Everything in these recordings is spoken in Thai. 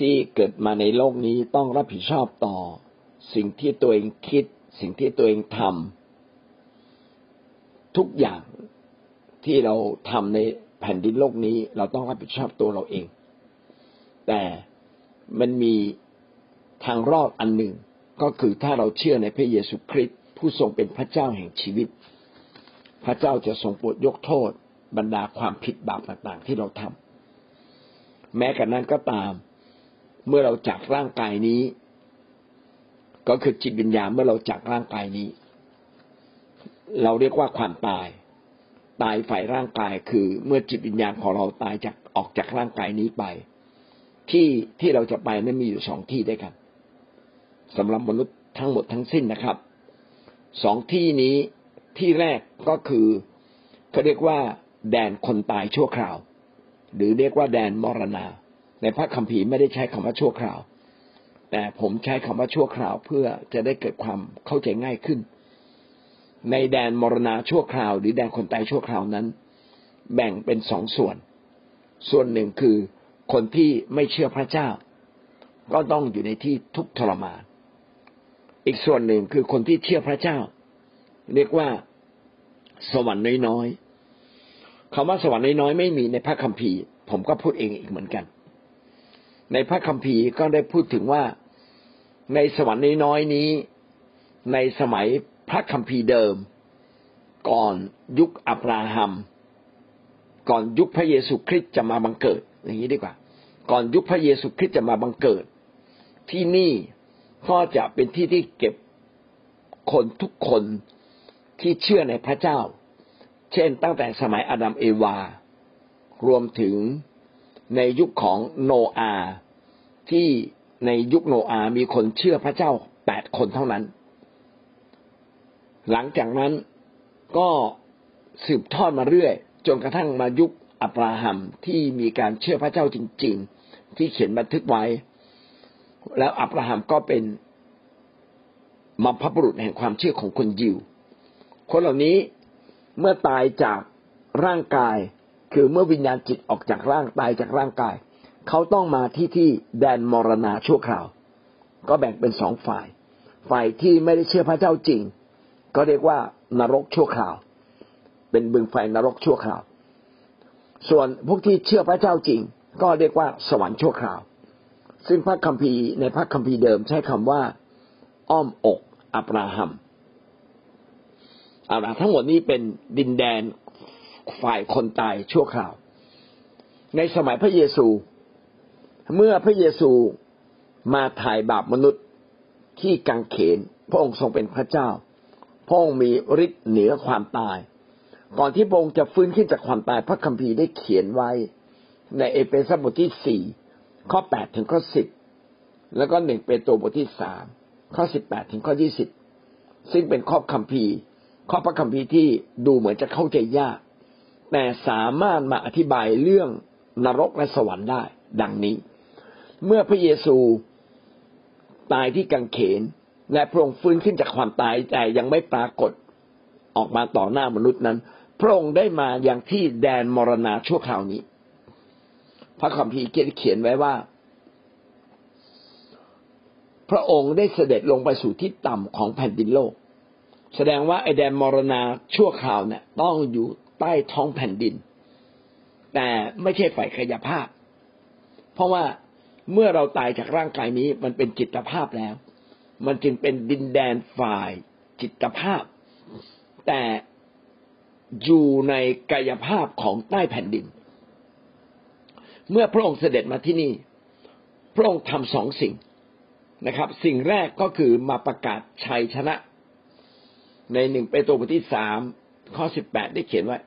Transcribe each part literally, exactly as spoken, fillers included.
ที่เกิดมาในโลกนี้ต้องรับผิดชอบต่อสิ่งที่ตัวเองคิดสิ่งที่ตัวเองทำทุกอย่างที่เราทำในแผ่นดินโลกนี้เราต้องรับผิดชอบตัวเราเองแต่มันมีทางรอดอันหนึ่งก็คือถ้าเราเชื่อในพระเยซูคริสต์ผู้ทรงเป็นพระเจ้าแห่งชีวิตพระเจ้าจะทรงโปรดยกโทษบรรดาความผิดบาปต่างๆที่เราทำแม้กระนั้นก็ตามเมื่อเราจากร่างกายนี้ก็คือจิตวิญญาณเมื่อเราจากร่างกายนี้เราเรียกว่าความตายตายฝ่ายร่างกายคือเมื่อจิตวิญญาณของเราตายจากออกจากร่างกายนี้ไปที่ที่เราจะไปนั้นมีอยู่สองที่ด้วยกันสำหรับมนุษย์ทั้งหมดทั้งสิ้นนะครับสองที่นี้ที่แรกก็คือเขาเรียกว่าแดนคนตายชั่วคราวหรือเรียกว่าแดนมรณาในพระคัมภีร์ไม่ได้ใช้คำว่าชั่วคราวแต่ผมใช้คำว่าชั่วคราวเพื่อจะได้เกิดความเข้าใจง่ายขึ้นในแดนมรณาชั่วคราวหรือแดนคนตายชั่วคราวนั้นแบ่งเป็นสองส่วนส่วนหนึ่งคือคนที่ไม่เชื่อพระเจ้าก็ต้องอยู่ในที่ทุกข์ทรมานอีกส่วนหนึ่งคือคนที่เชื่อพระเจ้าเรียกว่าสวรรค์น้อยๆคำว่าสวรรค์น้อยๆไม่มีในพระคัมภีร์ผมก็พูดเองอีกเหมือนกันในพระคัมภีร์ก็ได้พูดถึงว่าในสวรรค์น้อยๆนี้ในสมัยพระคัมภีร์เดิมก่อนยุคอับราฮัมก่อนยุคพระเยซูคริสต์จะมาบังเกิดอย่างนี้ดีกว่าก่อนยุคพระเยซูคริสต์จะมาบังเกิดที่นี่ก็จะเป็นที่ที่เก็บคนทุกคนที่เชื่อในพระเจ้าเช่นตั้งแต่สมัยอาดัมเอวารวมถึงในยุคของโนอาห์ที่ในยุคโนอาห์มีคนเชื่อพระเจ้าแปดคนเท่านั้นหลังจากนั้นก็สืบทอดมาเรื่อยจนกระทั่งมายุคอับราฮัมที่มีการเชื่อพระเจ้าจริงๆที่เขียนบันทึกไว้แล้วอับราฮัมก็เป็นมรรพบุรุษแห่งความเชื่อของคนยิวคนเหล่านี้เมื่อตายจากร่างกายคือเมื่อวิญญาณจิตออกจากร่างตายจากร่างกายเขาต้องมาที่ที่แดนมรณาชั่วคราวก็แบ่งเป็นสองฝ่ายฝ่ายที่ไม่ได้เชื่อพระเจ้าจริงก็เรียกว่านรกชั่วคราวเป็นบึงไฟนรกชั่วคราวส่วนพวกที่เชื่อพระเจ้าจริงก็เรียกว่าสวรรค์ชั่วคราวซึ่งพระคัมภีร์ในพระคัมภีร์เดิมใช้คำว่าอ้อมอกอับราฮัมเอาล่ะทั้งหมดนี้เป็นดินแดนฝ่ายคนตายชั่วคราวในสมัยพระเยซูเมื่อพระเยซูมาไถ่บาปมนุษย์ที่กังเขนพระองค์ทรงเป็นพระเจ้าพระองค์มีฤทธิ์เหนือความตายก่อนที่พระองค์จะฟื้นขึ้นจากความตายพระคัมภีร์ได้เขียนไว้ในเอเฟซัสบทที่สี่ข้อแปดถึงข้อสิบแล้วก็หนึ่งเปโตรบทที่สามข้อสิบแปดถึงข้อยี่สิบซึ่งเป็นข้อคัมภีร์ข้อพระคัมภีร์ที่ดูเหมือนจะเข้าใจยากแต่สามารถมาอธิบายเรื่องนรกและสวรรค์ได้ดังนี้เมื่อพระเยซูตายที่กังเขนและพระองค์ฟื้นขึ้นจากความตายแต่ยังไม่ปรากฏออกมาต่อหน้ามนุษย์นั้นพระองค์ได้มาอย่างที่แดนมรณาชั่วคราวนี้พระคัมภีร์เขียนไว้ว่าพระองค์ได้เสด็จลงไปสู่ที่ต่ำของแผ่นดินโลกแสดงว่าไอ้แดนมรณาชั่วคราวเนี่ยต้องอยู่ใต้ท้องแผ่นดินแต่ไม่ใช่ฝ่ายกายภาพเพราะว่าเมื่อเราตายจากร่างกายนี้มันเป็นจิตภาพแล้วมันจึงเป็นดินแดนฝ่ายจิตภาพแต่อยู่ในกายภาพของใต้แผ่นดินเมื่อพระองค์เสด็จมาที่นี่พระองค์ทำสองสิ่งนะครับสิ่งแรกก็คือมาประกาศชัยชนะในหนึ่งเปโตรบทที่สามข้อสิบแปดได้เขียนไว้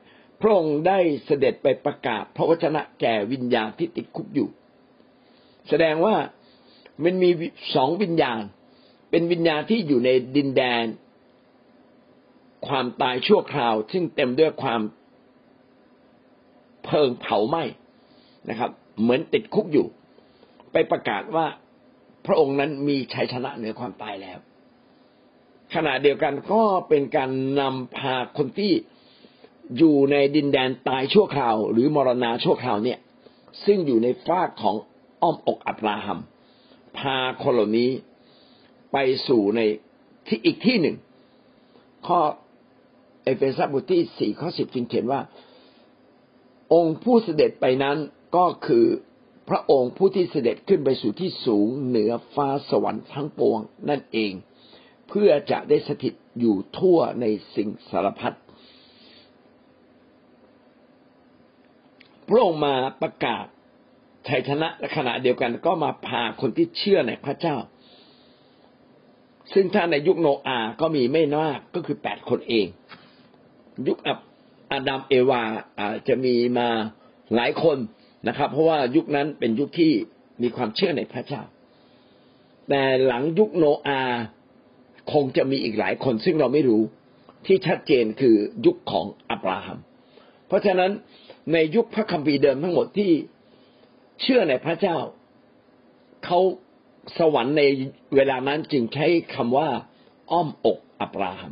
พระองค์ได้เสด็จไปประกาศพระวจนะแก่วิญญาณที่ติดคุกอยู่แสดงว่ามันมีสองวิญญาณเป็นวิญญาณที่อยู่ในดินแดนความตายชั่วคราวซึ่งเต็มด้วยความเพลิงเผาไหม้นะครับเหมือนติดคุกอยู่ไปประกาศว่าพระองค์นั้นมีชัยชนะเหนือความตายแล้วขณะเดียวกันก็เป็นการนำพาคนที่อยู่ในดินแดนตายชั่วคราวหรือมรณาชั่วคราวเนี่ยซึ่งอยู่ในฟากของ อ้อมอกอับราฮัมพาคนเหล่านี้ไปสู่ในที่อีกที่หนึ่งข้อเอเฟซัสบทที่สี่ข้อสิบจึงเขียนว่าองค์ผู้เสด็จไปนั้นก็คือพระองค์ผู้ที่เสด็จขึ้นไปสู่ที่สูงเหนือฟ้าสวรรค์ทั้งปวงนั่นเองเพื่อจะได้สถิตอยู่ทั่วในสิ่งสารพัดพระองค์มาประกาศชัยชนะและขณะเดียวกันก็มาพาคนที่เชื่อในพระเจ้าซึ่งถ้าในยุคโนอาห์ก็มีไม่มากก็คือแปดคนเองยุคอาดัมเอวาอาจจะมีมาหลายคนนะครับเพราะว่ายุคนั้นเป็นยุคที่มีความเชื่อในพระเจ้าแต่หลังยุคโนอาห์คงจะมีอีกหลายคนซึ่งเราไม่รู้ที่ชัดเจนคือยุคของอับราฮัมเพราะฉะนั้นในยุคพระคัมภีร์เดิมทั้งหมดที่เชื่อในพระเจ้าเขาสวรรค์ในเวลานั้นจึงใช้คำว่าอ้อมอกอับราฮัม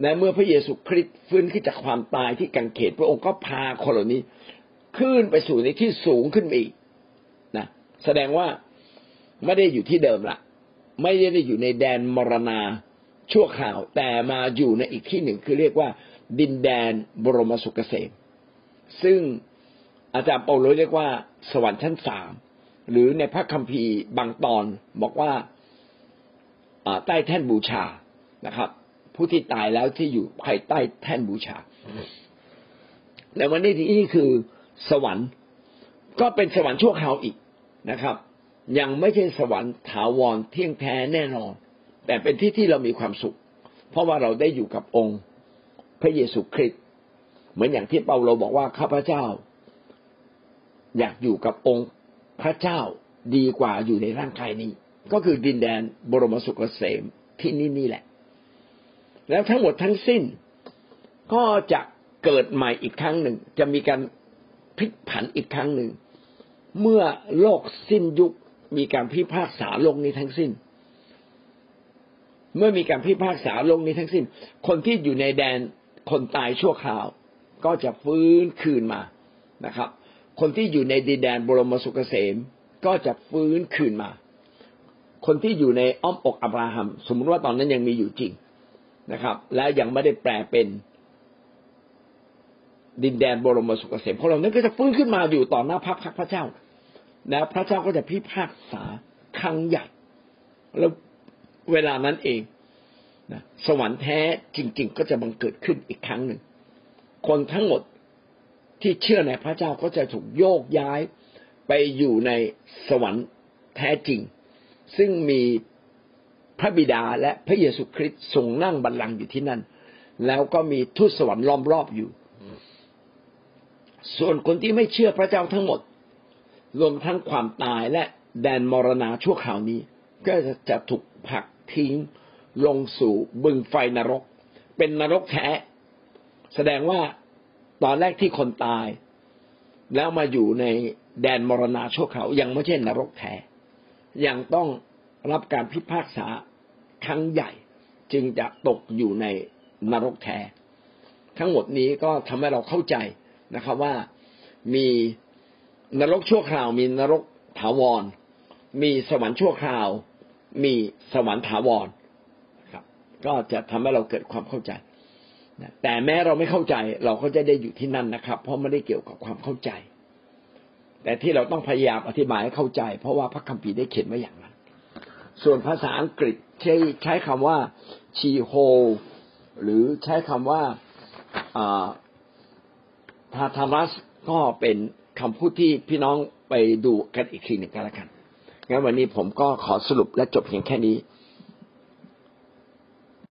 และเมื่อพระเยซูคริสต์ฟื้นขึ้นจากความตายที่กังเขนพระองค์ก็พาคนเหล่านี้ขึ้นไปสู่ในที่สูงขึ้นไปอีกนะแสดงว่าไม่ได้อยู่ที่เดิมละไม่ได้อยู่ในแดนมรณาชั่วคราวแต่มาอยู่ในอีกที่หนึ่งคือเรียกว่าดินแดนบรมสุขเกษมซึ่งอาจารย์เปาโลเรียกว่าสวรรค์ชั้นสามหรือในพระคัมภีร์บางตอนบอกว่าใต้แท่นบูชานะครับผู้ที่ตายแล้วที่อยู่ภายใต้แท่นบูชาแต่วันนี้นี่คือสวรรค์ก็เป็นสวรรค์ชั่วคราวอีกนะครับยังไม่ใช่สวรรค์ถาวรเที่ยงแท้แน่นอนแต่เป็นที่ที่เรามีความสุขเพราะว่าเราได้อยู่กับองค์พระเยซูคริสต์เหมือนอย่างที่เปาโลบอกว่าข้าพเจ้าอยากอยู่กับองค์พระเจ้าดีกว่าอยู่ในร่างกายนี้ก็คือดินแดนบรมสุขเกษมที่นี่นี่แหละแล้วทั้งหมดทั้งสิ้นก็จะเกิดใหม่อีกครั้งหนึ่งจะมีการพลิกผันอีกครั้งหนึ่งเมื่อโลกสิ้นยุคมีการพิพากษาโลกนี้ทั้งสิ้นเมื่อมีการพิพากษาโลกนี้ทั้งสิ้นคนที่อยู่ในแดนคนตายชั่วคราวก็จะฟื้นคืนมานะครับคนที่อยู่ในดินแดนบรมสุขเกษมก็จะฟื้นคืนมาคนที่อยู่ในอ้อมอกอับราฮัมสมมติว่าตอนนั้นยังมีอยู่จริงนะครับและยังไม่ได้แปลเป็นดินแดนบรมสุขเกษมคนเหล่านั้นก็จะฟื้นขึ้นมาอยู่ต่อหน้าพระพักพระเจ้าและพระเจ้าก็จะพิพากษาครั้งใหญ่แล้วเวลานั้นเองนะสวรรค์แท้จริงๆก็จะบังเกิดขึ้นอีกครั้งหนึ่งคนทั้งหมดที่เชื่อในพระเจ้าก็จะถูกโยกย้ายไปอยู่ในสวรรค์แท้จริงซึ่งมีพระบิดาและพระเยซูคริสต์ทรงนั่งบัลลังก์อยู่ที่นั่นแล้วก็มีทูตสวรรค์ล้อมรอบอยู่ส่วนคนที่ไม่เชื่อพระเจ้าทั้งหมดรวมทั้งความตายและแดนมรณาชั่วคราวนี้ก็จะถูกผลักทิ้งลงสู่บึงไฟนรกเป็นนรกแท้แสดงว่าตอนแรกที่คนตายแล้วมาอยู่ในแดนมรณาชั่วคราวยังไม่ใช่นรกแท้ยังต้องรับการพิพากษาครั้งใหญ่จึงจะตกอยู่ในนรกแท้ทั้งหมดนี้ก็ทำให้เราเข้าใจนะครับว่ามีนรกชั่วคราวมีนรกถาวรมีสวรรค์ชั่วคราวมีสวรรค์ถาวรครับก็จะทำให้เราเกิดความเข้าใจแต่แม้เราไม่เข้าใจเราก็จะได้อยู่ที่นั่นนะครับเพราะไม่ได้เกี่ยวกับความเข้าใจแต่ที่เราต้องพยายามอธิบายให้เข้าใจเพราะว่าพระคัมภีร์ได้เขียนไว้อย่างนั้นส่วนภาษาอังกฤษใช้ใช้คำว่า she hole หรือใช้คำว่า tartarus ก็เป็นคำพูดที่พี่น้องไปดูกันอีกทีหนึ่งกันละกันงั้นวันนี้ผมก็ขอสรุปและจบเพียงแค่นี้